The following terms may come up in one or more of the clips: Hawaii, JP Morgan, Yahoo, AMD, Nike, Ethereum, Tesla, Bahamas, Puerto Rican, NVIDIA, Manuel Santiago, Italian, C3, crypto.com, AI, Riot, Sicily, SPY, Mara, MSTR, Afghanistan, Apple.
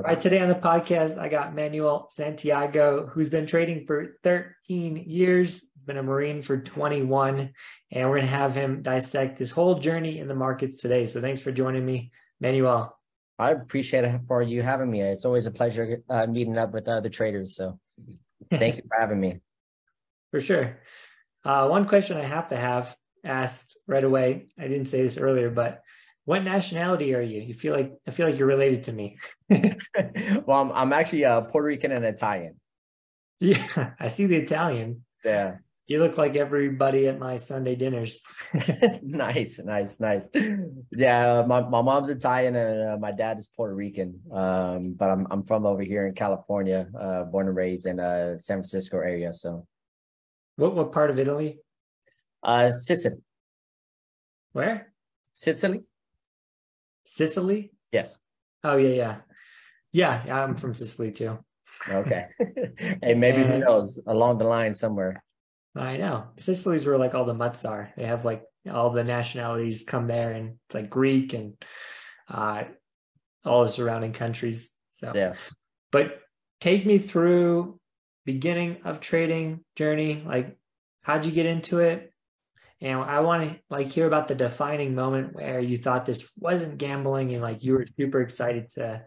All right, today on the podcast, I got Manuel Santiago, who's been trading for 13 years, been a Marine for 21, and we're going to have him dissect his whole journey in the markets today. So thanks for joining me, Manuel. I appreciate it for you having me. It's always a pleasure meeting up with other traders. So thank you for having me. For sure. One question I have to have asked right away. I didn't say this earlier, but what nationality are you? I feel like you're related to me. Well, I'm actually Puerto Rican and Italian. Yeah, I see the Italian. Yeah. You look like everybody at my Sunday dinners. Nice. Yeah, my mom's Italian and my dad is Puerto Rican. But I'm from over here in California, born and raised in San Francisco area. So, what part of Italy? Sicily. Where? Sicily. Sicily? Yes. Oh, yeah. I'm from Sicily too. Okay. Hey, maybe who knows? Along the line somewhere. I know. Sicily's where like all the mutts are. They have like all the nationalities come there, and it's like Greek and all the surrounding countries. So yeah. But take me through beginning of trading journey. Like, how'd you get into it? And I want to like hear about the defining moment where you thought this wasn't gambling and like you were super excited to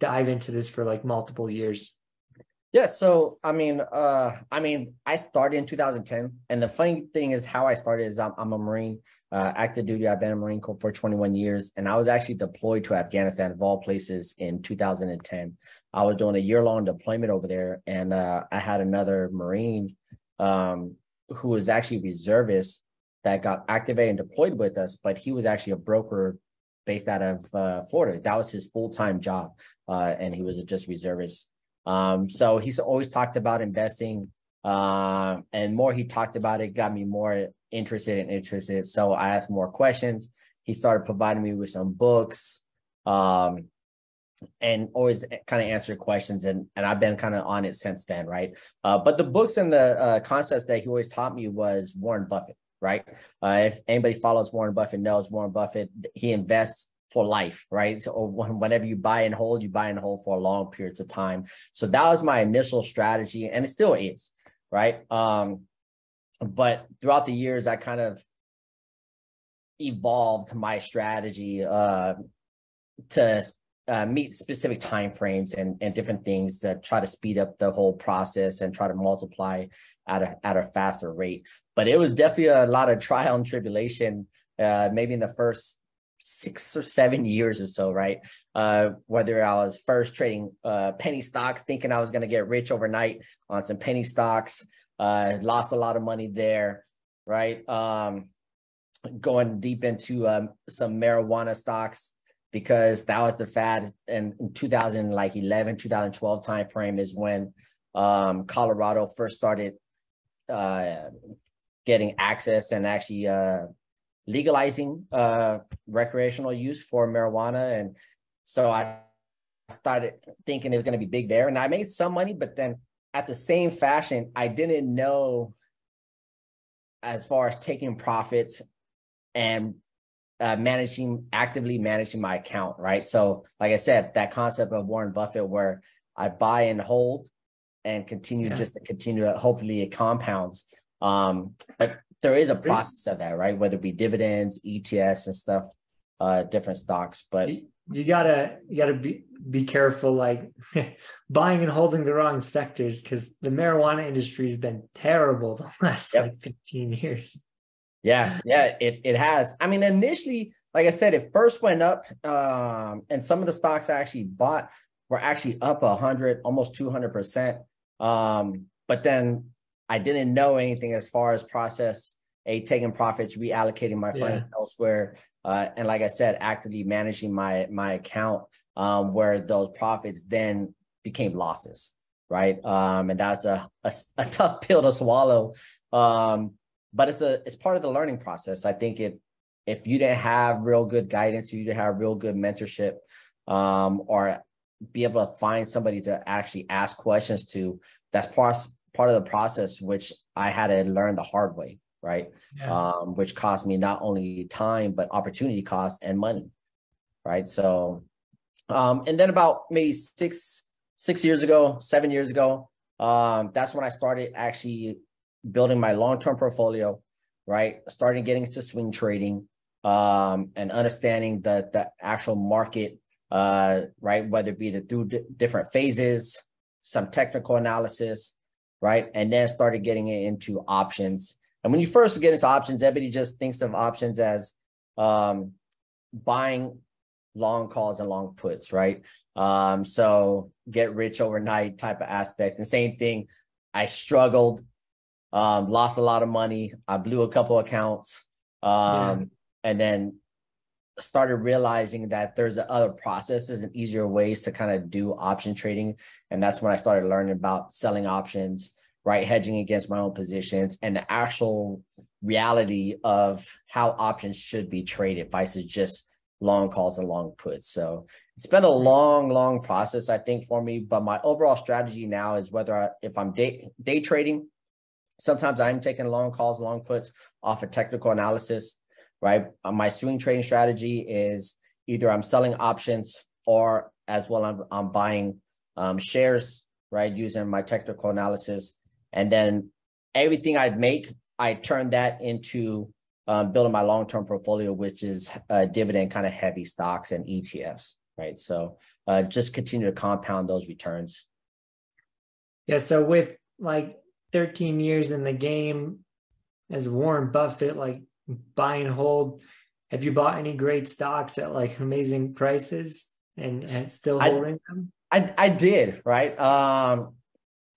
dive into this for like multiple years. Yeah. So, I mean, I started in 2010, and the funny thing is how I started is I'm a Marine, active duty. I've been a Marine Corps for 21 years, and I was actually deployed to Afghanistan of all places in 2010. I was doing a year-long deployment over there, and I had another Marine who was actually reservist that got activated and deployed with us, but he was actually a broker based out of Florida. That was his full-time job, and he was just reservist. So he's always talked about investing, and more he talked about it, got me more interested. So I asked more questions. He started providing me with some books, and always kind of answered questions. And I've been kind of on it since then. Right. But the books and the concepts that he always taught me was Warren Buffett. Right. If anybody follows Warren Buffett, knows Warren Buffett, he invests for life, right? So whenever you buy and hold for long periods of time. So that was my initial strategy, and it still is, right? But throughout the years, I kind of evolved my strategy to meet specific timeframes and different things to try to speed up the whole process and try to multiply at a faster rate. But it was definitely a lot of trial and tribulation, maybe in the first 6 or 7 years or so, right? Whether I was first trading penny stocks, thinking I was going to get rich overnight on some penny stocks, lost a lot of money there, right? Going deep into some marijuana stocks because that was the fad in 2011, 2012 timeframe is when Colorado first started getting access and actually legalizing recreational use for marijuana. And so I started thinking it was going to be big there, and I made some money, but then at the same fashion, I didn't know as far as taking profits and actively managing my account, right? So like I said, that concept of Warren Buffett where I buy and hold and continue, hopefully it compounds. But there is a process of that, right? Whether it be dividends, ETFs and stuff, different stocks, but you gotta be careful, like buying and holding the wrong sectors, because the marijuana industry has been terrible the last like 15 years. Yeah, it has. I mean, initially, like I said, it first went up, and some of the stocks I actually bought were actually up 100, almost 200%. But then I didn't know anything as far as process, taking profits, reallocating my funds elsewhere. And like I said, actively managing my account, where those profits then became losses, right? And that's a tough pill to swallow. But it's part of the learning process. I think if you didn't have real good guidance, you didn't have real good mentorship, or be able to find somebody to actually ask questions to, that's part of the process, which I had to learn the hard way, right? Yeah. Which cost me not only time, but opportunity cost and money, right? So And then about maybe seven years ago, that's when I started actually building my long-term portfolio, right? Starting getting into swing trading, and understanding the actual market, right? Whether it be through different phases, some technical analysis, right? And then started getting it into options. And when you first get into options, everybody just thinks of options as buying long calls and long puts, right? So get rich overnight type of aspect. And same thing, I struggled, lost a lot of money. I blew a couple accounts, and then started realizing that there's other processes and easier ways to kind of do option trading. And that's when I started learning about selling options, right? Hedging against my own positions and the actual reality of how options should be traded versus just long calls and long puts. So it's been a long, long process, I think, for me. But my overall strategy now is whether if I'm day trading, sometimes I'm taking long calls, long puts off of technical analysis, right? My swing trading strategy is either I'm selling options or as well I'm buying shares, right? Using my technical analysis. And then everything I'd make, I turn that into building my long-term portfolio, which is dividend kind of heavy stocks and ETFs, right? So just continue to compound those returns. Yeah. So with like 13 years in the game as Warren Buffett, like buy and hold, have you bought any great stocks at like amazing prices and still holding them? I did, right?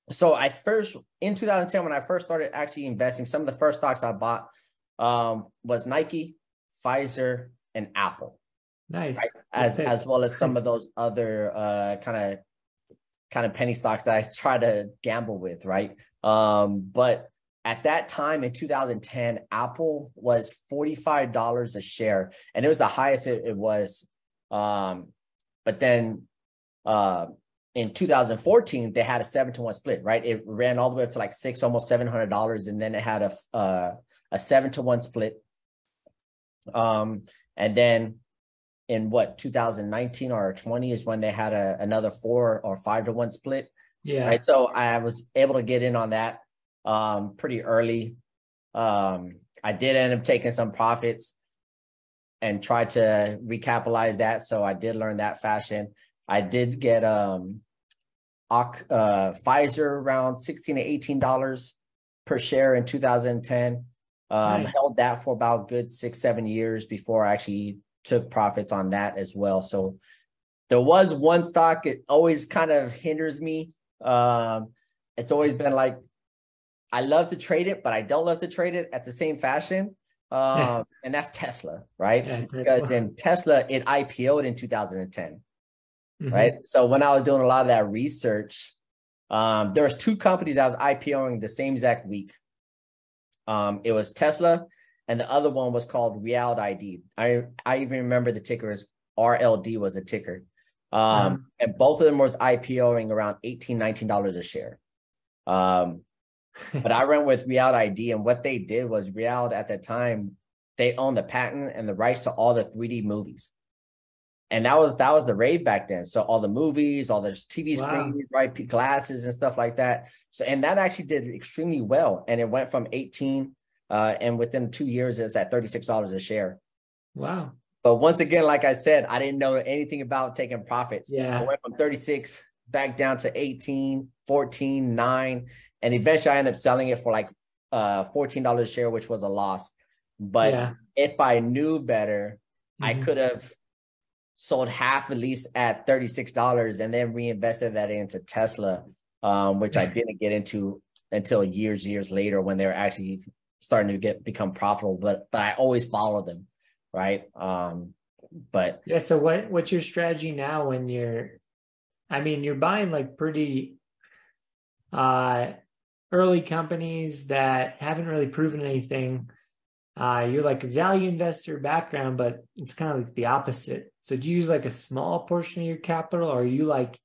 So I first, in 2010, when I first started actually investing, some of the first stocks I bought was Nike, Pfizer, and Apple. Nice. Right? As well as some of those other kind of penny stocks that I try to gamble with, right? But at that time in 2010, Apple was $45 a share, and it was the highest it was. But then in 2014, they had a 7-to-1 split, right? It ran all the way up to like almost $700, and then it had a 7-to-1 split. And then in 2019 or 20 is when they had another 4- or 5-to-1 split. Yeah. Right. So I was able to get in on that pretty early. I did end up taking some profits and tried to recapitalize that. So I did learn that fashion. I did get Pfizer around $16 to $18 per share in 2010. Nice. Held that for about a good 6-7 years before I actually took profits on that as well. So there was one stock, it always kind of hinders me. It's always been like, I love to trade it, but I don't love to trade it at the same fashion. And that's Tesla, right? Yeah, because in Tesla, it IPO'd in 2010, right? So when I was doing a lot of that research, there was two companies that was IPOing the same exact week. It was Tesla, and the other one was called Real ID. I even remember the ticker is RLD was a ticker. And both of them was IPOing around $18, $19 a share. But I went with Real ID, and what they did was Real at the time, they owned the patent and the rights to all the 3D movies. And that was the rave back then. So all the movies, all the TV screens, right? Glasses and stuff like that. So, and that actually did extremely well. And it went from 18, and within 2 years, it's at $36 a share. Wow. But once again, like I said, I didn't know anything about taking profits. Yeah. So I went from 36 back down to 18, 14, 9. And eventually I ended up selling it for like $14 a share, which was a loss. But if I knew better, I could have sold half at least at $36 and then reinvested that into Tesla, which I didn't get into until years later when they were actually starting to become profitable. But I always follow them, right? But yeah. So what's your strategy now when you're buying like pretty early companies that haven't really proven anything? You're like a value investor background, but it's kind of like the opposite. So do you use like a small portion of your capital, or are you like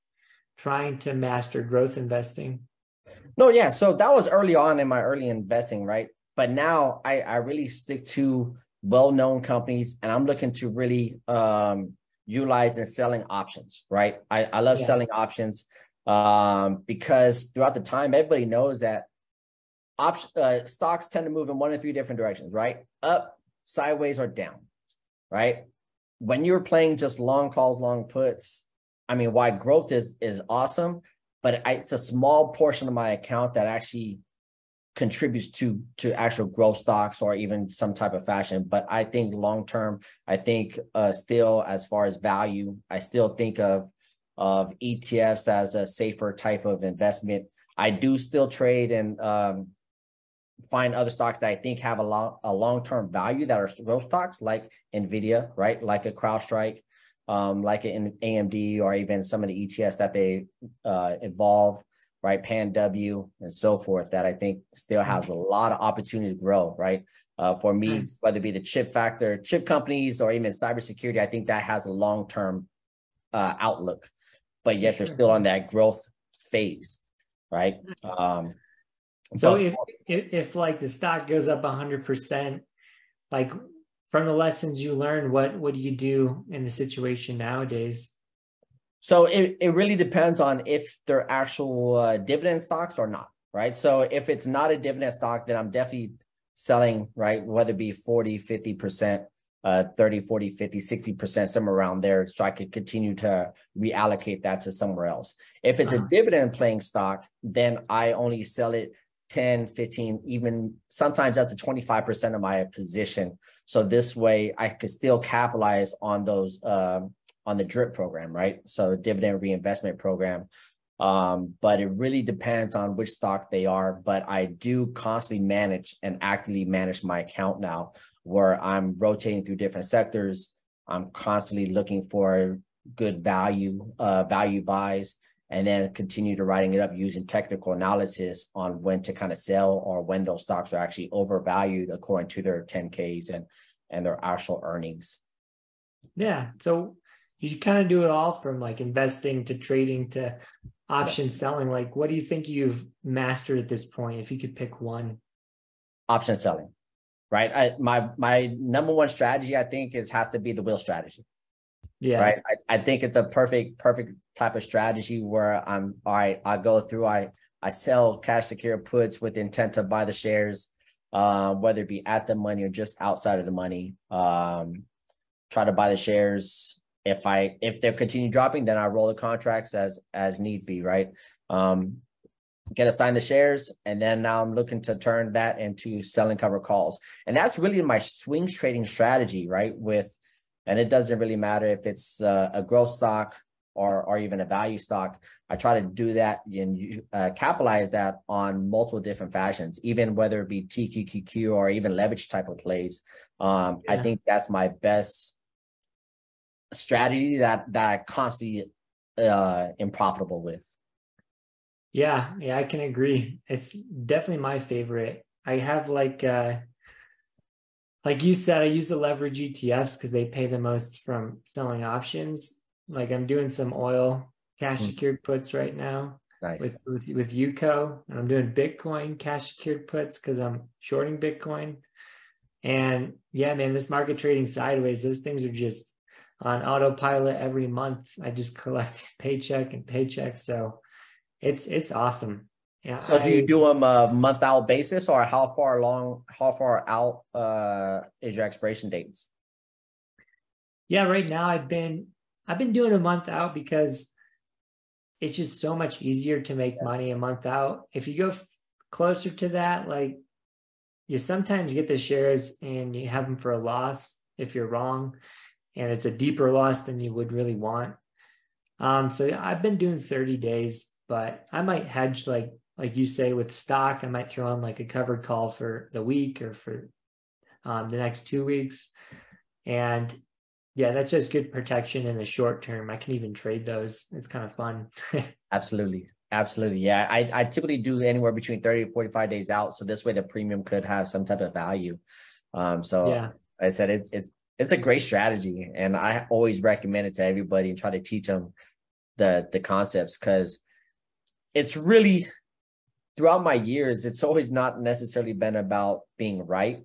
trying to master growth investing? No, yeah. So that was early on in my early investing, right? But now I really stick to well-known companies, and I'm looking to really utilizing selling options, right? I love selling options because throughout the time, everybody knows that stocks tend to move in one of three different directions, right? Up, sideways, or down, right? When you're playing just long calls, long puts, I mean, why growth is awesome, but it's a small portion of my account that actually contributes to actual growth stocks or even some type of fashion. But I think long-term, I think still as far as value, I still think of ETFs as a safer type of investment. I do still trade and find other stocks that I think have a long-term value that are growth stocks like NVIDIA, right? Like a CrowdStrike, like an AMD, or even some of the ETFs that they evolve, right? PANW and so forth, that I think still has a lot of opportunity to grow, right? For me, whether it be the chip factor, chip companies, or even cybersecurity, I think that has a long-term outlook, but yet they're still on that growth phase, right? So if like the stock goes up 100%, like from the lessons you learned, what do you do in the situation nowadays? So it really depends on if they're actual dividend stocks or not, right? So if it's not a dividend stock, then I'm definitely selling, right? Whether it be 40, 50%, 30, 40, 50, 60%, somewhere around there. So I could continue to reallocate that to somewhere else. If it's a dividend playing stock, then I only sell it 10, 15, even sometimes up to 25% of my position. So this way I could still capitalize on those, on the DRIP program, right? So dividend reinvestment program. But it really depends on which stock they are. But I do constantly manage and actively manage my account now, where I'm rotating through different sectors. I'm constantly looking for good value, value buys, and then continue to writing it up using technical analysis on when to kind of sell or when those stocks are actually overvalued according to their 10Ks and their actual earnings. Yeah. So you kind of do it all, from like investing to trading to option selling. Like, what do you think you've mastered at this point? If you could pick one. Option selling, right? My number one strategy, I think, has to be the wheel strategy. Yeah. Right. I think it's a perfect type of strategy where I'm all right. I go through, I sell cash secure puts with intent to buy the shares, whether it be at the money or just outside of the money. Try to buy the shares. If they continue dropping, then I roll the contracts as need be, right? Get assigned the shares, and then now I'm looking to turn that into selling cover calls. And that's really my swing trading strategy, right? And it doesn't really matter if it's a growth stock or even a value stock. I try to do that and capitalize that on multiple different fashions, even whether it be TQQQ or even leverage type of plays. I think that's my best strategy that I constantly am profitable with. Yeah, I can agree. It's definitely my favorite. I have like you said, I use the leverage ETFs because they pay the most from selling options. Like I'm doing some oil cash secured puts right now with UCO, and I'm doing Bitcoin cash secured puts because I'm shorting Bitcoin. And yeah, man, this market trading sideways, those things are just on autopilot every month. I just collect paycheck and paycheck. So it's awesome. Yeah. So do you do them a month out basis, or how far out is your expiration dates? Yeah. Right now I've been doing a month out because it's just so much easier to make money a month out. If you go closer to that, like you sometimes get the shares and you have them for a loss if you're wrong, and it's a deeper loss than you would really want. So I've been doing 30 days, but I might hedge like you say with stock. I might throw on like a covered call for the week or for the next 2 weeks. And yeah, that's just good protection in the short term. I can even trade those. It's kind of fun. Absolutely. Yeah. I typically do anywhere between 30 to 45 days out. So this way the premium could have some type of value. I said, it's a great strategy, and I always recommend it to everybody and try to teach them the concepts, because it's really, throughout my years, it's always not necessarily been about being right.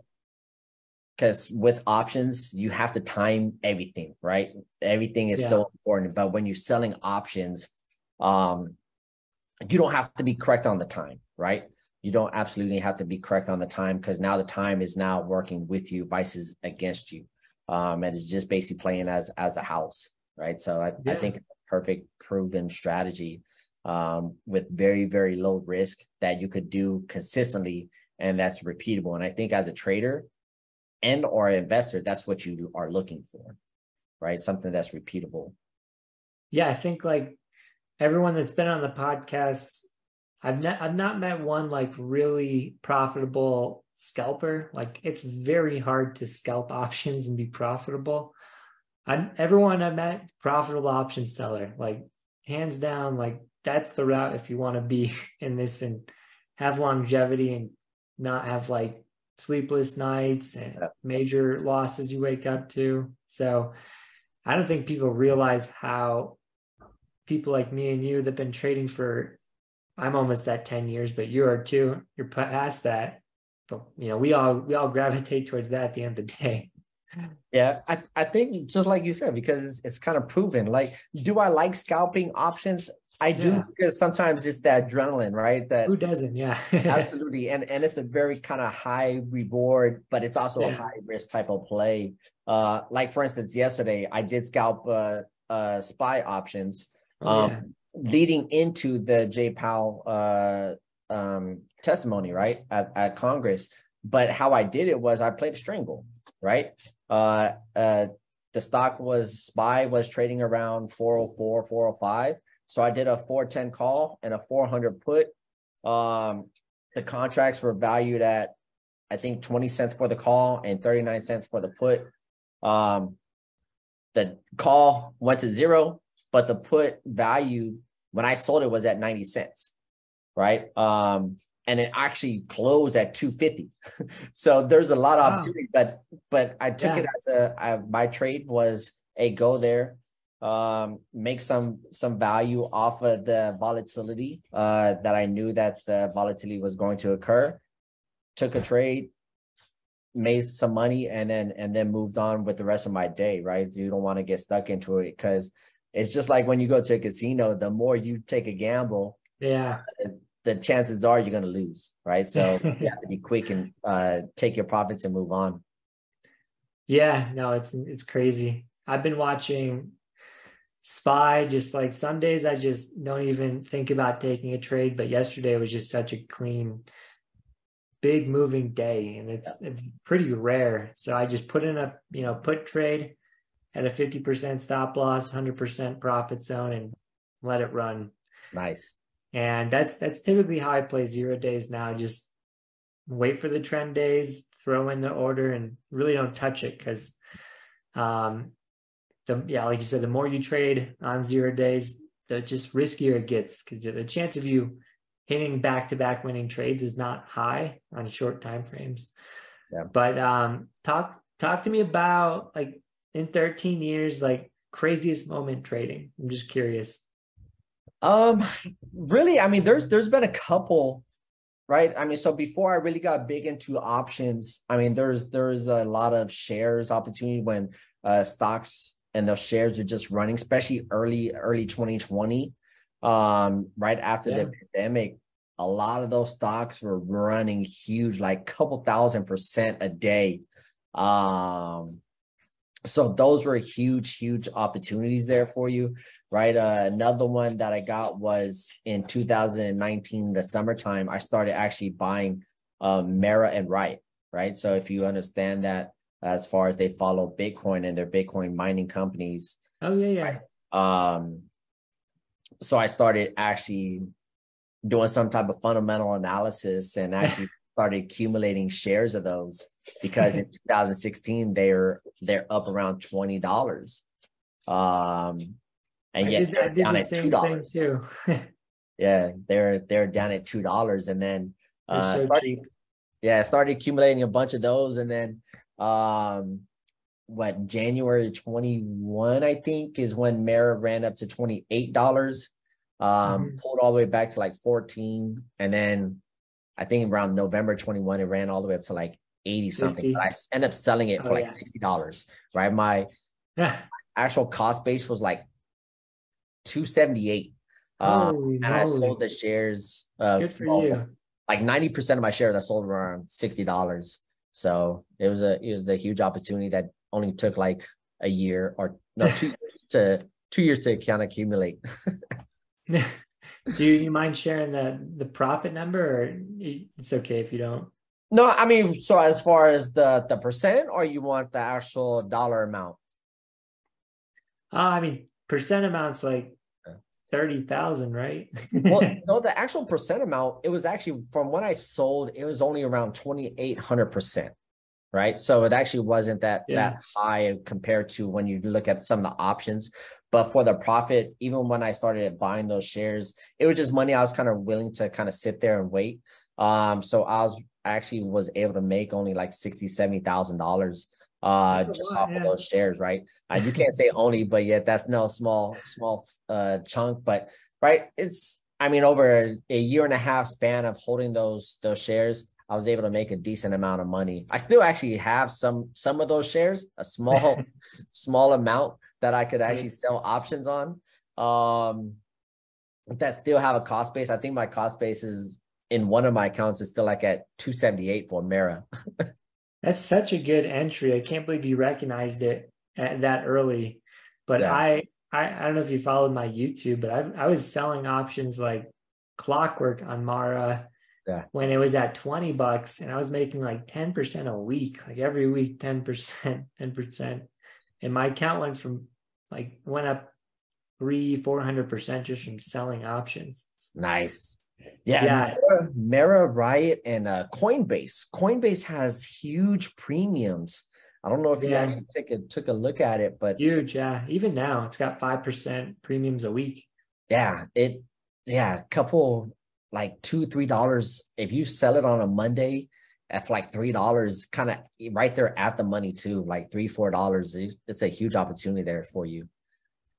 because with options, you have to time everything, right? Everything is so important. But when you're selling options, you don't have to be correct on the time, right? You don't absolutely have to be correct on the time, because now the time is now working with you versus against you. And it's just basically playing as a house, right? So I think it's a perfect proven strategy with very, very low risk that you could do consistently, and that's repeatable. And I think as a trader and or an investor, that's what you are looking for, right? Something that's repeatable. Yeah, I think like everyone that's been on the podcast, I've not met one like really profitable scalper. Like it's very hard to scalp options and be profitable. Everyone I've met, profitable option seller, like hands down, like that's the route if you want to be in this and have longevity and not have like sleepless nights and major losses you wake up to. So I don't think people realize how people like me and you that have been trading for, I'm almost at 10 years, but you are too. You're past that. But, you know, we all gravitate towards that at the end of the day. Yeah, I think just like you said, because it's kind of proven. Like, do I like scalping options? I do, because sometimes it's that adrenaline, right? That who doesn't? Yeah, absolutely. And it's a very kind of high reward, but it's also a high risk type of play. Like for instance, yesterday I did scalp SPY options. Leading into the J Powell testimony, right, at Congress. But how I did it was I played a strangle, right? The stock was, SPY was trading around 404, 405. So I did a 410 call and a 400 put. The contracts were valued at, I think, 20 cents for the call and 39 cents for the put. The call went to zero, but the put value when I sold it was at 90 cents, right? And it actually closed at 250. So there's a lot of opportunity, but I took it as my trade was a go there, make some value off of the volatility that I knew that the volatility was going to occur. Took a trade, made some money, and then moved on with the rest of my day, right? You don't want to get stuck into it, because it's just like when you go to a casino, the more you take a gamble, the chances are you're going to lose, right? So you have to be quick and take your profits and move on. Yeah, no, it's crazy. I've been watching SPY, just like some days I just don't even think about taking a trade, but yesterday was just such a clean, big moving day, and it's pretty rare. So I just put in a, put trade at a 50% stop loss, 100% profit zone, and let it run. Nice. And that's typically how I play 0 days now. Just wait for the trend days, throw in the order, and really don't touch it, because like you said, the more you trade on 0 days, the just riskier it gets, because the chance of you hitting back-to-back winning trades is not high on short time frames. Yeah. But talk to me about, like, in 13 years, like, craziest moment trading. I'm just curious. Really, I mean, there's been a couple, right? I mean, so before I really got big into options, I mean, there's a lot of shares opportunity when stocks and those shares are just running, especially early 2020, right after the pandemic. A lot of those stocks were running huge, like 2,000% a day. So those were huge opportunities there for you, right? Another one that I got was in 2019, the summertime. I started actually buying Mara and Riot, right? So if you understand that, as far as they follow Bitcoin and their Bitcoin mining companies. Oh, yeah, yeah. So I started actually doing some type of fundamental analysis and actually started accumulating shares of those, because in 2016 they're up around $20, and yet they're down at $2 too. Yeah, they're down at $2, and then started accumulating a bunch of those, and then January 21, I think, is when Mara ran up to $28, pulled all the way back to like 14, and then I think around November 21 it ran all the way up to like 80 something, but I ended up selling it for like $60, right? My actual cost base was like $278. And I sold the shares like 90% of my shares I sold around $60. So it was a huge opportunity that only took like a year or no, 2 years to 2 years to kind of accumulate. Do you mind sharing the profit number, or it's okay if you don't? No, I mean, so as far as the percent, or you want the actual dollar amount? I mean, percent amount's like 30,000, right? Well, no, the actual percent amount, it was actually from when I sold, it was only around 2,800%, right? So it actually wasn't that that high compared to when you look at some of the options. But for the profit, even when I started buying those shares, it was just money I was kind of willing to kind of sit there and wait. So I was actually was able to make only like $60,000-$70,000 just off of those shares, right? You can't say only, but yet that's no small chunk, but right, it's, I mean, over a year and a half span of holding those shares, I was able to make a decent amount of money. I still actually have some of those shares, a small small amount that I could actually sell options on, that still have a cost base. I think my cost base is in one of my accounts is still like at 278 for Mara. That's such a good entry. I can't believe you recognized it at that early. But I don't know if you followed my YouTube, but I was selling options like clockwork on Mara when it was at $20, and I was making like 10% a week, like every week, 10%, 10%. And my account went from like went up 300-400% just from selling options. Nice. Yeah. Mara, Riot, and Coinbase. Coinbase has huge premiums. I don't know if you actually took a look at it, but huge. Yeah, even now it's got 5% premiums a week. Yeah, a couple like $2-$3 if you sell it on a Monday at like $3, kind of right there at the money too, like $3-$4. It's a huge opportunity there for you.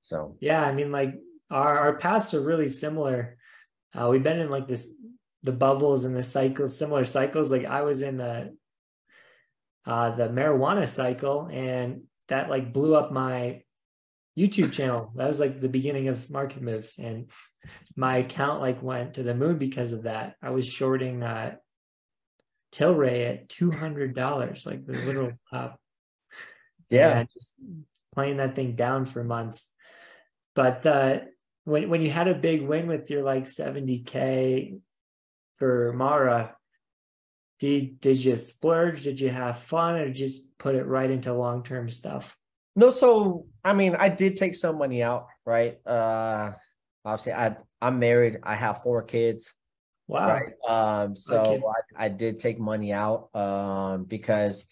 So yeah, I mean, like our paths are really similar. We've been in like the bubbles and the cycles, similar cycles. Like I was in the marijuana cycle, and that like blew up my YouTube channel. That was like the beginning of market moves, and my account like went to the moon because of that. I was shorting Tilray at $200, like the little top. Just playing that thing down for months. But when you had a big win with your like 70K for Mara, did you splurge? Did you have fun, or just put it right into long-term stuff? No. So, I mean, I did take some money out, right? Obviously I'm married. I have 4 kids. Wow. Right? So I did take money out, because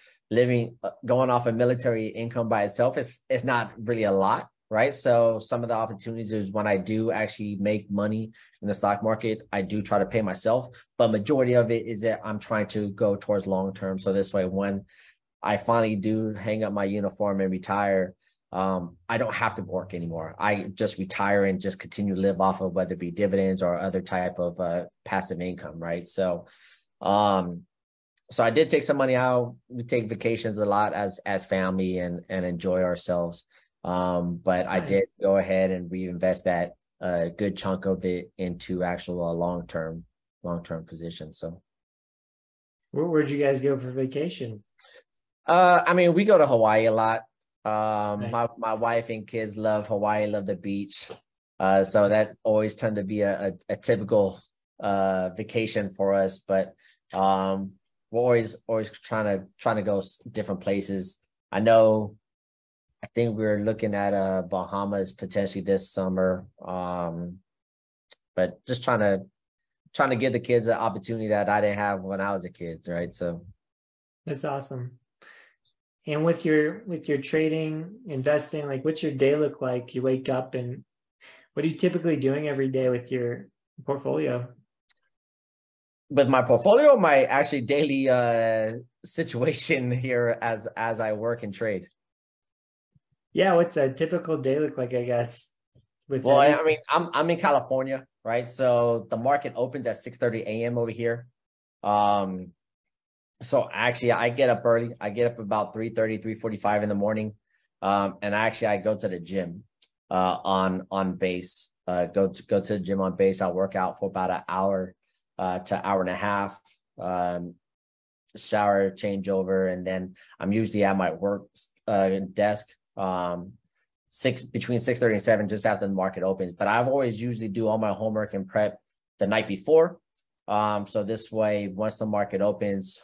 going off a military income by itself, it's not really a lot. Right. So some of the opportunities is when I do actually make money in the stock market, I do try to pay myself, but majority of it is that I'm trying to go towards long-term. So this way, when I finally do hang up my uniform and retire, I don't have to work anymore. I just retire and just continue to live off of whether it be dividends or other type of passive income. Right. So, so I did take some money out. We take vacations a lot as family and enjoy ourselves. But I did go ahead and reinvest that good chunk of it into actual long-term positions. So where'd you guys go for vacation? I mean, we go to Hawaii a lot. My wife and kids love Hawaii, love the beach. So that always tend to be a typical vacation for us, but we're always trying to go different places. I think we're looking at Bahamas potentially this summer, but just trying to give the kids an opportunity that I didn't have when I was a kid, right? So that's awesome. And with your trading, investing, like what's your day look like? You wake up and what are you typically doing every day with your portfolio? With my portfolio, my actually daily situation here as I work and trade. Yeah, what's a typical day look like, I guess? I mean, I'm in California, right? So the market opens at 6:30 a.m. over here. So actually I get up early. I get up about 3:30, 3:45 in the morning. And actually I go to the gym on base, go to the gym on base. I'll work out for about an hour to hour and a half, shower, changeover. And then I'm usually at my work desk, between 6:30 and 7, just after the market opens. But I've always usually do all my homework and prep the night before. So this way, once the market opens,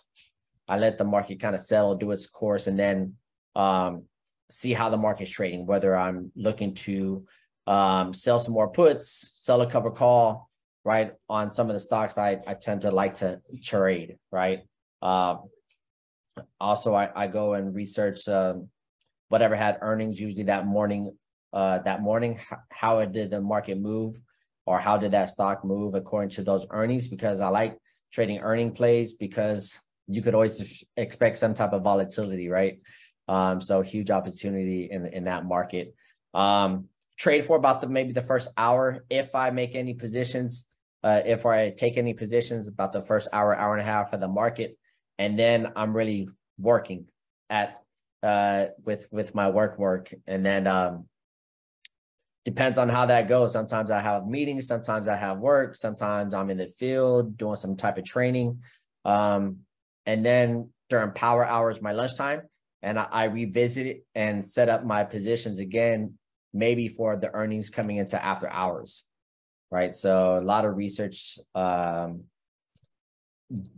I let the market kind of settle, do its course, and then see how the market's trading, whether I'm looking to sell some more puts, sell a cover call, right? On some of the stocks I tend to like to trade, right? Also, I go and research whatever had earnings usually that morning, how did the market move, or how did that stock move according to those earnings? Because I like trading earning plays, because you could always expect some type of volatility, right? So huge opportunity in that market. Trade for about maybe the first hour. If I make any positions, if I take any positions, about the first hour, hour and a half of the market. And then I'm really working with my work. And then, depends on how that goes. Sometimes I have meetings, sometimes I have work, sometimes I'm in the field doing some type of training. And then during power hours, my lunchtime, and I revisit it and set up my positions again, maybe for the earnings coming into after hours, right? So a lot of research,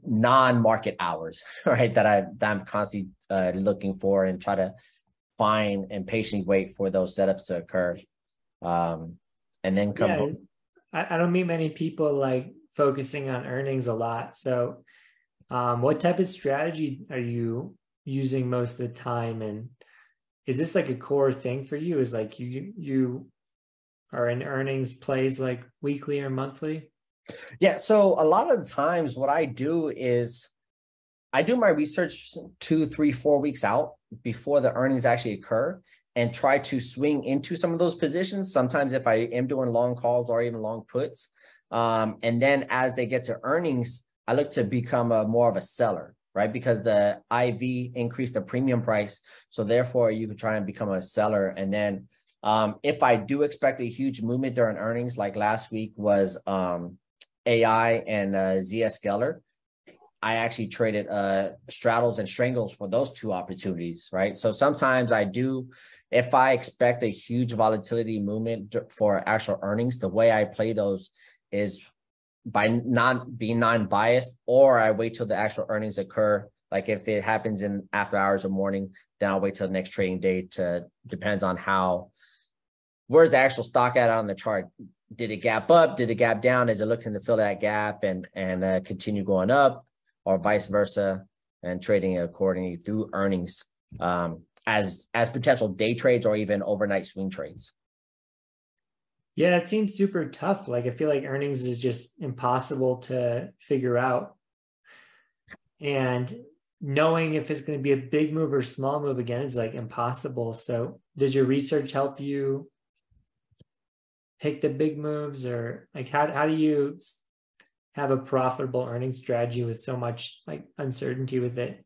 non-market hours, right? That I'm constantly looking for, and try to find and patiently wait for those setups to occur. And then come home. I don't meet many people like focusing on earnings a lot. So what type of strategy are you using most of the time? And is this like a core thing for you? Is like you are in earnings plays like weekly or monthly? Yeah. So a lot of the times what I do is I do my research 2, 3, 4 weeks out before the earnings actually occur, and try to swing into some of those positions. Sometimes if I am doing long calls or even long puts, and then as they get to earnings, I look to become more of a seller, right? Because the IV increased the premium price. So therefore you can try and become a seller. And then if I do expect a huge movement during earnings, like last week was AI and ZS Geller, I actually traded straddles and strangles for those two opportunities, right? So sometimes I do, if I expect a huge volatility movement for actual earnings, the way I play those is by not being non-biased, or I wait till the actual earnings occur. Like if it happens in after hours or morning, then I'll wait till the next trading day to, depends on where's the actual stock at on the chart. Did it gap up? Did it gap down? Is it looking to fill that gap and continue going up? Or vice versa, and trading accordingly through earnings as potential day trades or even overnight swing trades. Yeah, it seems super tough. Like I feel like earnings is just impossible to figure out. And knowing if it's going to be a big move or small move again is like impossible. So does your research help you pick the big moves, or like how do you have a profitable earnings strategy with so much like uncertainty with it?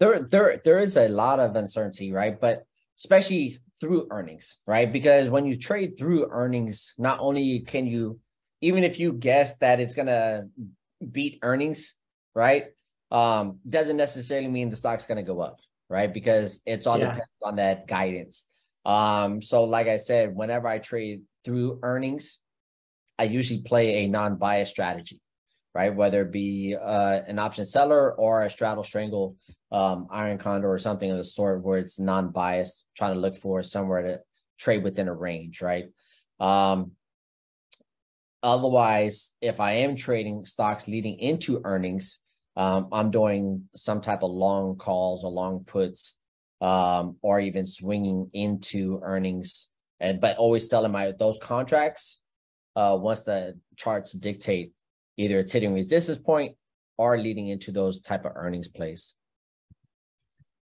There is a lot of uncertainty, right? But especially through earnings, right? Because when you trade through earnings, not only can you, even if you guess that it's going to beat earnings, right? Doesn't necessarily mean the stock's going to go up, right? Because it's all depends on that guidance. So like I said, whenever I trade through earnings, I usually play a non-biased strategy, right? Whether it be an option seller or a straddle strangle, iron condor or something of the sort, where it's non-biased, trying to look for somewhere to trade within a range, right? Otherwise, if I am trading stocks leading into earnings, I'm doing some type of long calls or long puts, or even swinging into earnings, but always selling those contracts once the charts dictate. Either it's hitting resistance point or leading into those type of earnings plays.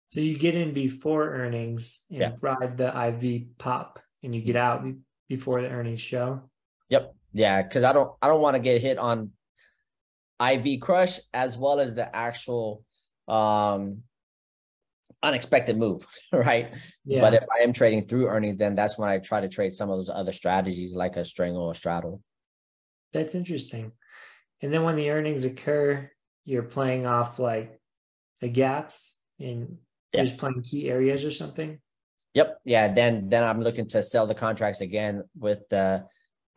So you get in before earnings and ride the IV pop, and you get out before the earnings show. Yep. Yeah. Cause I don't want to get hit on IV crush as well as the actual unexpected move, right? Yeah. But if I am trading through earnings, then that's when I try to trade some of those other strategies like a strangle or a straddle. That's interesting. And then when the earnings occur, you're playing off like the gaps and you're just playing key areas or something. Yep. Yeah. Then I'm looking to sell the contracts again with the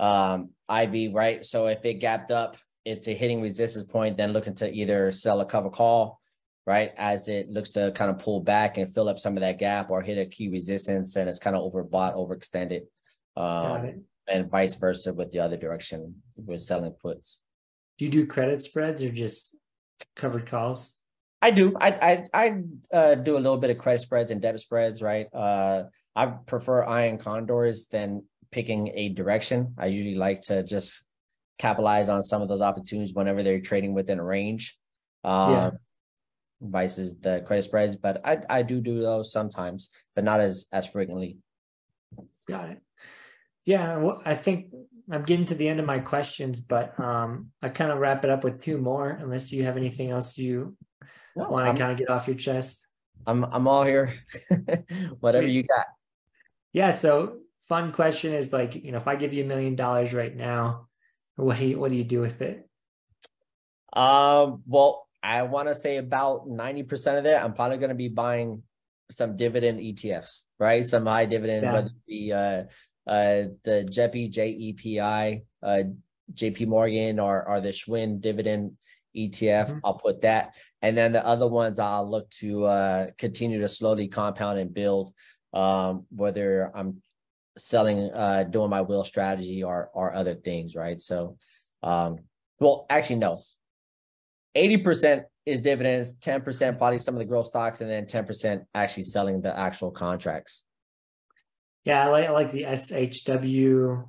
IV, right? So if it gapped up, it's a hitting resistance point, then looking to either sell a cover call, right, as it looks to kind of pull back and fill up some of that gap, or hit a key resistance and it's kind of overbought, overextended, and vice versa with the other direction with selling puts. Do you do credit spreads or just covered calls? I do. I do a little bit of credit spreads and debit spreads, right? I prefer iron condors than picking a direction. I usually like to just capitalize on some of those opportunities whenever they're trading within a range, versus the credit spreads. But I do those sometimes, but not as frequently. Got it. Yeah, well, I think I'm getting to the end of my questions, but I kind of wrap it up with two more, unless you have anything else you want to kind of get off your chest. I'm all here. Whatever you got. Yeah. So fun question is like, you know, if I give you $1 million right now, what do you do with it? Well, I want to say about 90% of it, I'm probably going to be buying some dividend ETFs, right? Some high dividend, whether it be the JEPI, J-E-P-I, JP Morgan, or the Schwinn dividend ETF. Mm-hmm. I'll put that. And then the other ones I'll look to continue to slowly compound and build, whether I'm selling, doing my wheel strategy or other things, right? So, well, actually, no. 80% is dividends, 10% probably some of the growth stocks, and then 10% actually selling the actual contracts. Yeah, I like the SHW,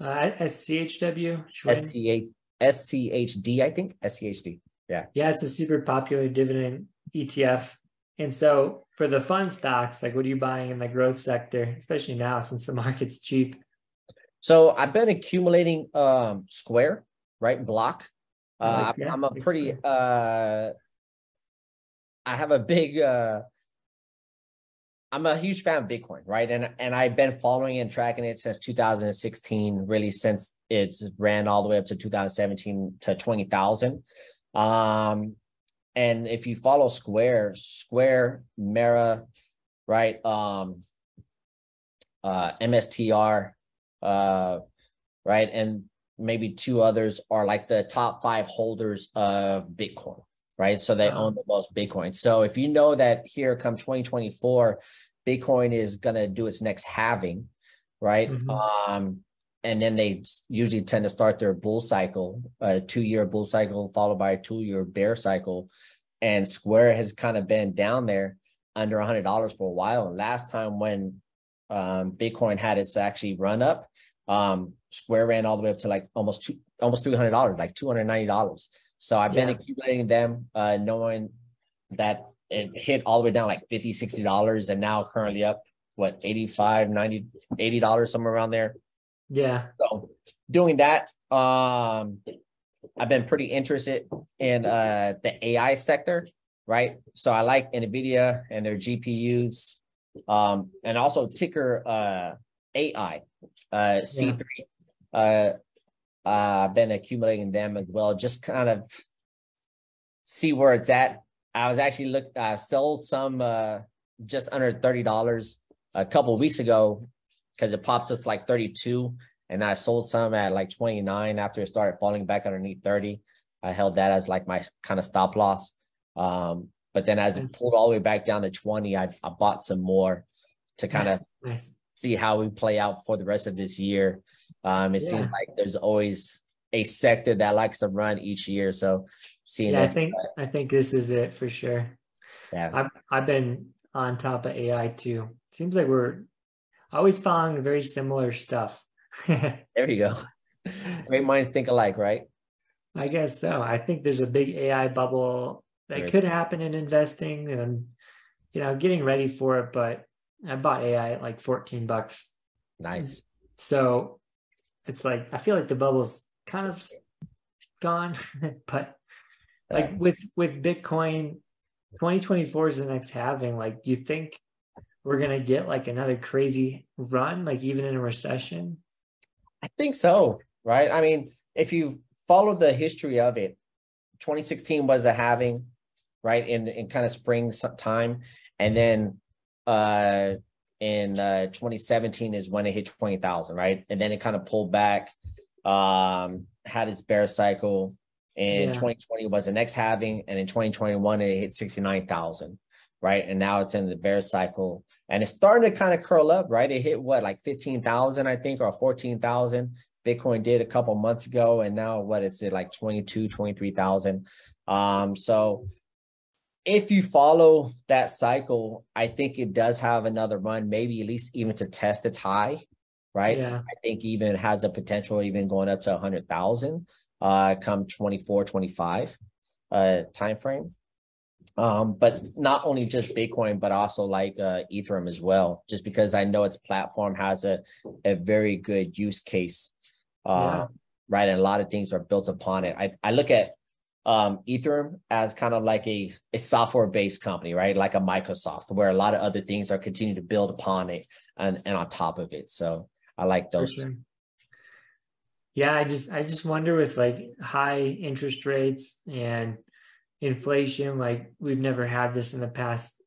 SCHW? SCHD, I think, SCHD, yeah. Yeah, it's a super popular dividend ETF. And so for the fun stocks, like what are you buying in the growth sector, especially now since the market's cheap? So I've been accumulating Square, right, Block. I'm a pretty, I'm a huge fan of Bitcoin, right? And I've been following and tracking it since 2016, really since it ran all the way up to 2017 to 20,000. And if you follow Square, Mara, right? MSTR, right? And maybe two others are like the top 5 holders of Bitcoin, right? So they own the most Bitcoin. So if you know that here come 2024, Bitcoin is going to do its next halving, right? Mm-hmm. And then they usually tend to start their bull cycle, a 2-year bull cycle followed by a 2-year bear cycle. And Square has kind of been down there under $100 for a while. And last time when Bitcoin had its actually run up, Square ran all the way up to like almost $300, like $290. So I've been accumulating them, knowing that it hit all the way down like $50, $60, and now currently up, what, $85, $90, $80, somewhere around there. Yeah. So doing that, I've been pretty interested in the AI sector, right? So I like NVIDIA and their GPUs, and also ticker AI, C3. I've been accumulating them as well, just kind of see where it's at. I was actually sold some just under $30 a couple of weeks ago because it popped up to like 32, and I sold some at like 29 after it started falling back underneath 30. I held that as like my kind of stop loss. But then as it pulled all the way back down to 20, I bought some more to kind of see how we play out for the rest of this year. It seems like there's always a sector that likes to run each year. So seeing I think this is it for sure. Yeah. I've been on top of AI too. Seems like we're always following very similar stuff. There you go. Great minds think alike, right? I guess so. I think there's a big AI bubble that could happen in investing, and I'm, you know, getting ready for it, but I bought AI at like $14. Nice. So it's like, I feel like the bubble's kind of gone, but like with Bitcoin, 2024 is the next halving. Like, you think we're going to get like another crazy run, like even in a recession? I think so, right? I mean, if you follow the history of it, 2016 was the halving, right? In kind of spring time. And then in 2017 is when it hit 20,000, right? And then it kind of pulled back, had its bear cycle. And 2020 was the next halving. And in 2021, it hit 69,000, right? And now it's in the bear cycle. And it's starting to kind of curl up, right? It hit what, like 15,000, I think, or 14,000. Bitcoin did a couple months ago. And now what is it, like 22, 23,000? So if you follow that cycle, I think it does have another run, maybe at least even to test its high, right? Yeah. I think even it has a potential even going up to 100,000. Come 24, 25 time frame. But not only just Bitcoin, but also like Ethereum as well, just because I know its platform has a very good use case, right? And a lot of things are built upon it. I look at Ethereum as kind of like a software-based company, right? Like a Microsoft, where a lot of other things are continuing to build upon it and on top of it. So I like those two. Yeah, I just wonder with like high interest rates and inflation, like we've never had this in the past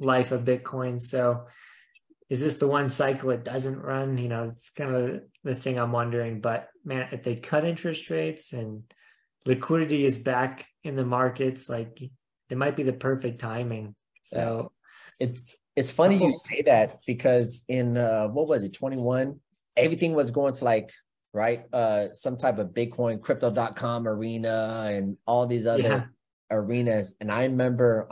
life of Bitcoin. So is this the one cycle it doesn't run? You know, it's kind of the thing I'm wondering. But man, if they cut interest rates and liquidity is back in the markets, like it might be the perfect timing. So it's funny you say that, because in what was it, 21, everything was going to like, right? Some type of Bitcoin, crypto.com arena and all these other arenas. And I remember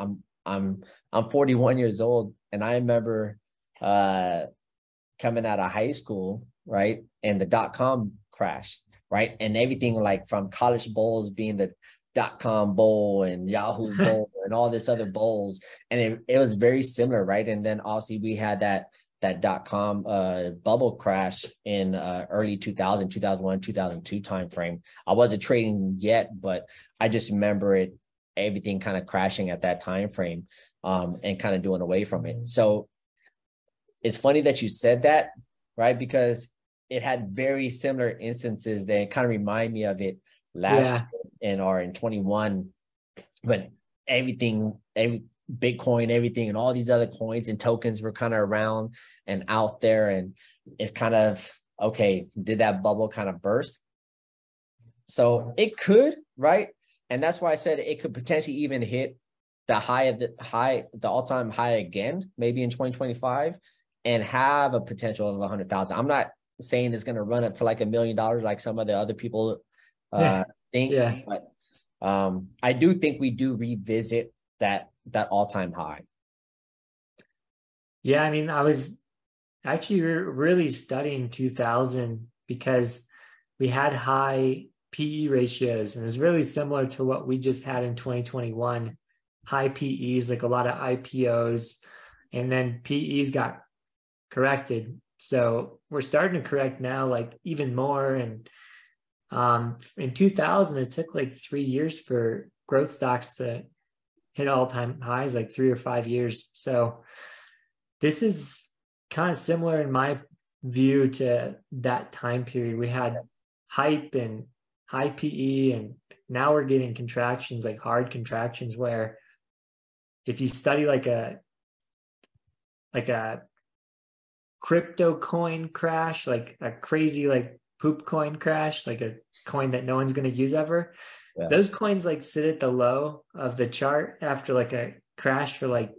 I'm 41 years old. And I remember coming out of high school, right? And the .com crash, right? And everything like from college bowls being the .com bowl and Yahoo bowl and all this other bowls. And it was very similar, right? And then obviously we had that .com bubble crash in early 2000, 2001, 2002 timeframe. I wasn't trading yet, but I just remember everything kind of crashing at that timeframe and kind of doing away from it. So it's funny that you said that, right? Because it had very similar instances that kind of remind me of it last year in 21, but everything, Bitcoin, everything, and all these other coins and tokens were kind of around and out there. And it's kind of, okay, did that bubble kind of burst? So it could, right? And that's why I said it could potentially even hit the all-time high again, maybe in 2025, and have a potential of 100,000. I'm not saying it's going to run up to like $1 million, like some of the other people think, but I do think we do revisit that all-time high. Yeah, I mean, I was actually really studying 2000 because we had high PE ratios, and it's really similar to what we just had in 2021. High PEs, like a lot of IPOs, and then PEs got corrected. So we're starting to correct now, like even more. And in 2000, it took like 3 years for growth stocks to hit all-time highs, like 3 or 5 years. So this is kind of similar in my view to that time period. We had hype and high PE, and now we're getting contractions, like hard contractions, where if you study like a crypto coin crash, like a crazy like poop coin crash, like a coin that no one's going to use ever. Yeah. Those coins like sit at the low of the chart after like a crash for like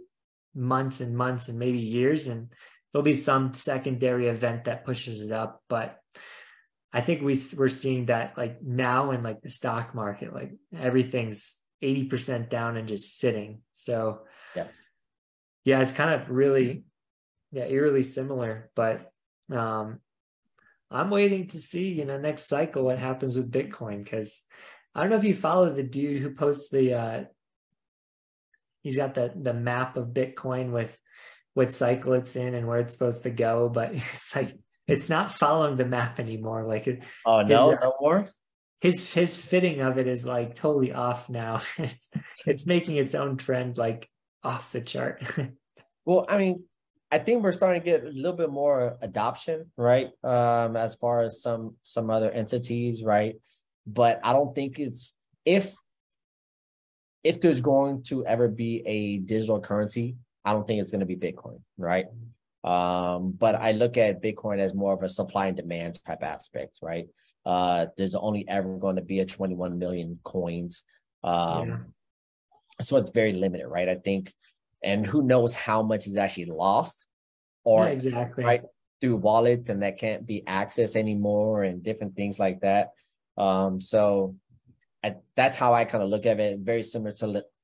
months and months and maybe years. And there'll be some secondary event that pushes it up. But I think we're seeing that like now in like the stock market, like everything's 80% down and just sitting. So yeah, it's kind of really, eerily similar, but I'm waiting to see, next cycle, what happens with Bitcoin. Cause I don't know if you follow the dude who posts he's got the map of Bitcoin with what cycle it's in and where it's supposed to go, but it's like, it's not following the map anymore. Like, oh no, no more. His fitting of it is like totally off now. It's making its own trend, like off the chart. Well, I mean, I think we're starting to get a little bit more adoption, right? As far as some other entities, right? But I don't think it's, if there's going to ever be a digital currency, I don't think it's going to be Bitcoin, right? But I look at Bitcoin as more of a supply and demand type aspect, right? There's only ever going to be a 21 million coins. So it's very limited, right? I think, and who knows how much is actually lost or right through wallets, and that can't be accessed anymore and different things like that. So that's how I kind of look at it. Very similar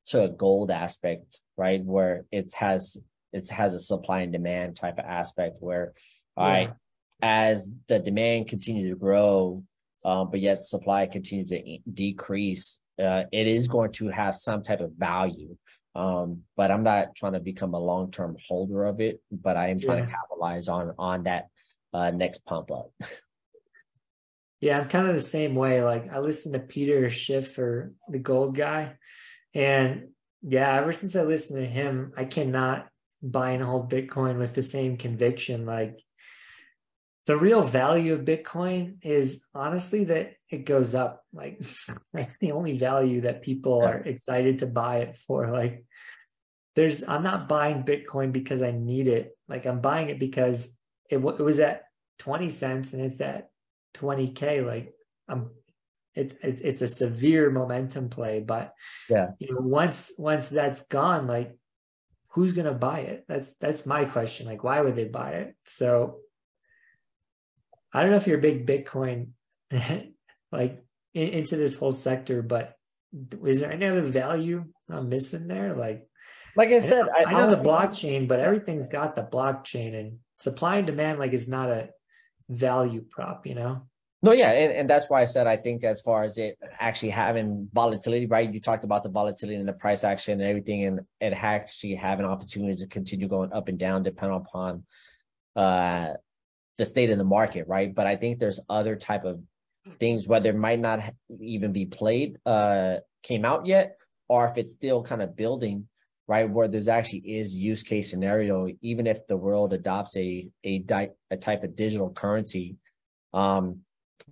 to a gold aspect, right? Where it has a supply and demand type of aspect where, all right, as the demand continues to grow, but yet supply continues to decrease, it is going to have some type of value. But I'm not trying to become a long-term holder of it, but I am trying to capitalize on that next pump up. Yeah, I'm kind of the same way. Like, I listened to Peter Schiff, or the gold guy, and ever since I listened to him, I cannot buy and hold Bitcoin with the same conviction. Like, the real value of Bitcoin is honestly that it goes up. Like, that's the only value that people are excited to buy it for. Like, I'm not buying Bitcoin because I need it. Like, I'm buying it because it was at 20 cents and it's at 20K. Like, it's a severe momentum play, but once that's gone, like, who's going to buy it? That's my question. Like, why would they buy it? So I don't know if you're a big Bitcoin, like into this whole sector, but is there any other value I'm missing there? Like I said, I know the blockchain, but everything's got the blockchain, and supply and demand, like, is not a value prop, you know? No, yeah. And that's why I said, I think as far as it actually having volatility, right? You talked about the volatility and the price action and everything, and it actually having opportunities to continue going up and down depending upon, the state of the market, right? But I think there's other type of things, whether it might not even be played, came out yet, or if it's still kind of building, right? Where there's actually is use case scenario, even if the world adopts a type of digital currency,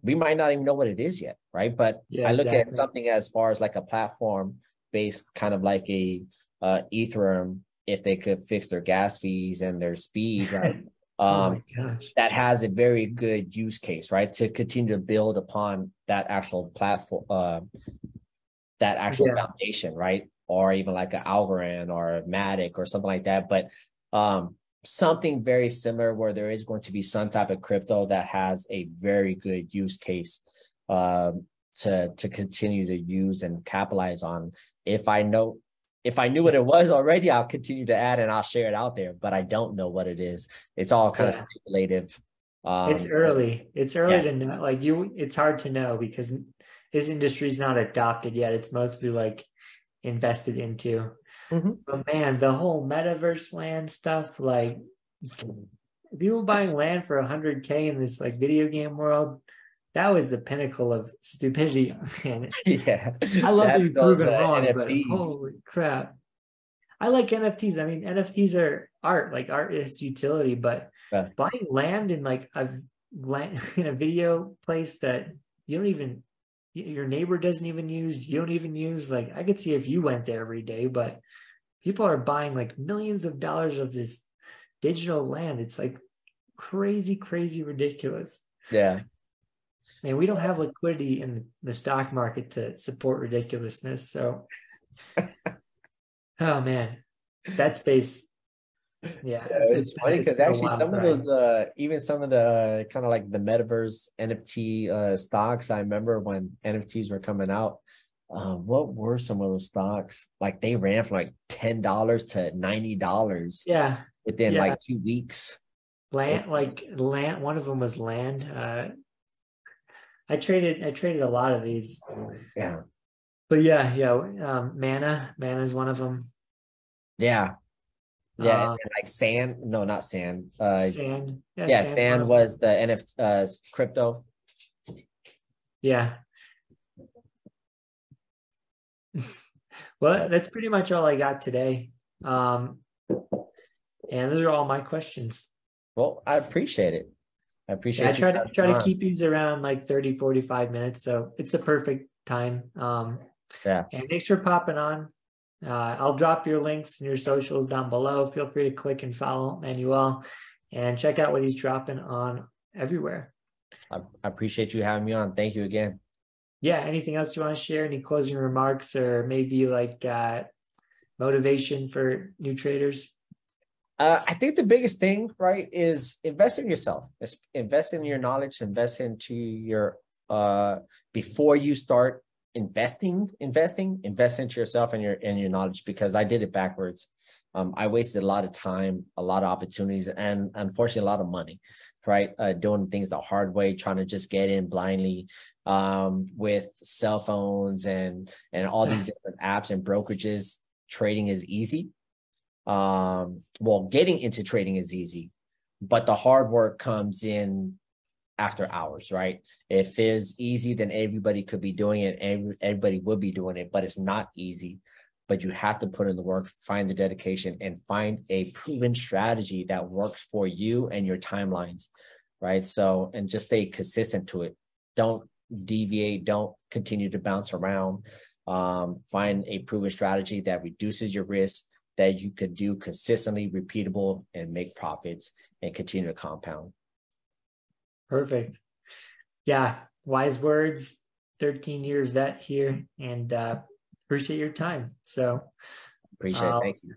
we might not even know what it is yet, right? But I look at something as far as like a platform based, kind of like a Ethereum, if they could fix their gas fees and their speed, right? That has a very good use case, right? To continue to build upon that actual platform, foundation, right? Or even like an Algorand or a Matic or something like that. But something very similar where there is going to be some type of crypto that has a very good use case to continue to use and capitalize on. If I knew what it was already, I'll continue to add and I'll share it out there, but I don't know what it is. It's all kind of speculative. It's early. It's early to know. Like, it's hard to know because this industry is not adopted yet. It's mostly like invested into. But man, the whole metaverse land stuff, like people buying land for 100K in this like video game world, that was the pinnacle of stupidity. I love to be proven wrong, NFTs. But holy crap. I like NFTs. I mean, NFTs are art, like art is utility, but buying land in like in a video place that your neighbor doesn't even use, you don't even use. Like, I could see if you went there every day, but people are buying like millions of dollars of this digital land. It's like crazy, crazy ridiculous. Yeah. And we don't have liquidity in the stock market to support ridiculousness. So, oh man, that space. It's funny because actually some of the kind of like the metaverse NFT stocks, I remember when NFTs were coming out, what were some of those stocks? Like they ran from like $10 to $90 within like 2 weeks. Land, one of them was land. I traded a lot of these. But Mana is one of them. And like Sand. No, not Sand. Sand. Sand was the NFT crypto. Well, that's pretty much all I got today. And those are all my questions. Well, I appreciate it. I appreciate it. Yeah, I try to keep these around like 30, 45 minutes. So it's the perfect time. Yeah. And thanks for popping on. I'll drop your links and your socials down below. Feel free to click and follow Manuel and check out what he's dropping on everywhere. I appreciate you having me on. Thank you again. Yeah. Anything else you want to share? Any closing remarks or maybe like motivation for new traders? I think the biggest thing, right, is invest in yourself. Invest in your knowledge, invest into your, before you start invest into yourself and your knowledge, because I did it backwards. I wasted a lot of time, a lot of opportunities, and unfortunately a lot of money, right? Doing things the hard way, trying to just get in blindly with cell phones and all these different apps and brokerages. Trading is easy. Well, getting into trading is easy, but the hard work comes in after hours, right? If it's easy, then everybody could be doing it. Everybody would be doing it, but it's not easy. But you have to put in the work, find the dedication, and find a proven strategy that works for you and your timelines, right? So, and just stay consistent to it. Don't deviate. Don't continue to bounce around. Find a proven strategy that reduces your risk, that you could do consistently, repeatable, and make profits and continue to compound. Perfect. Yeah. Wise words, 13 years vet here, and appreciate your time. So appreciate it. Thank you.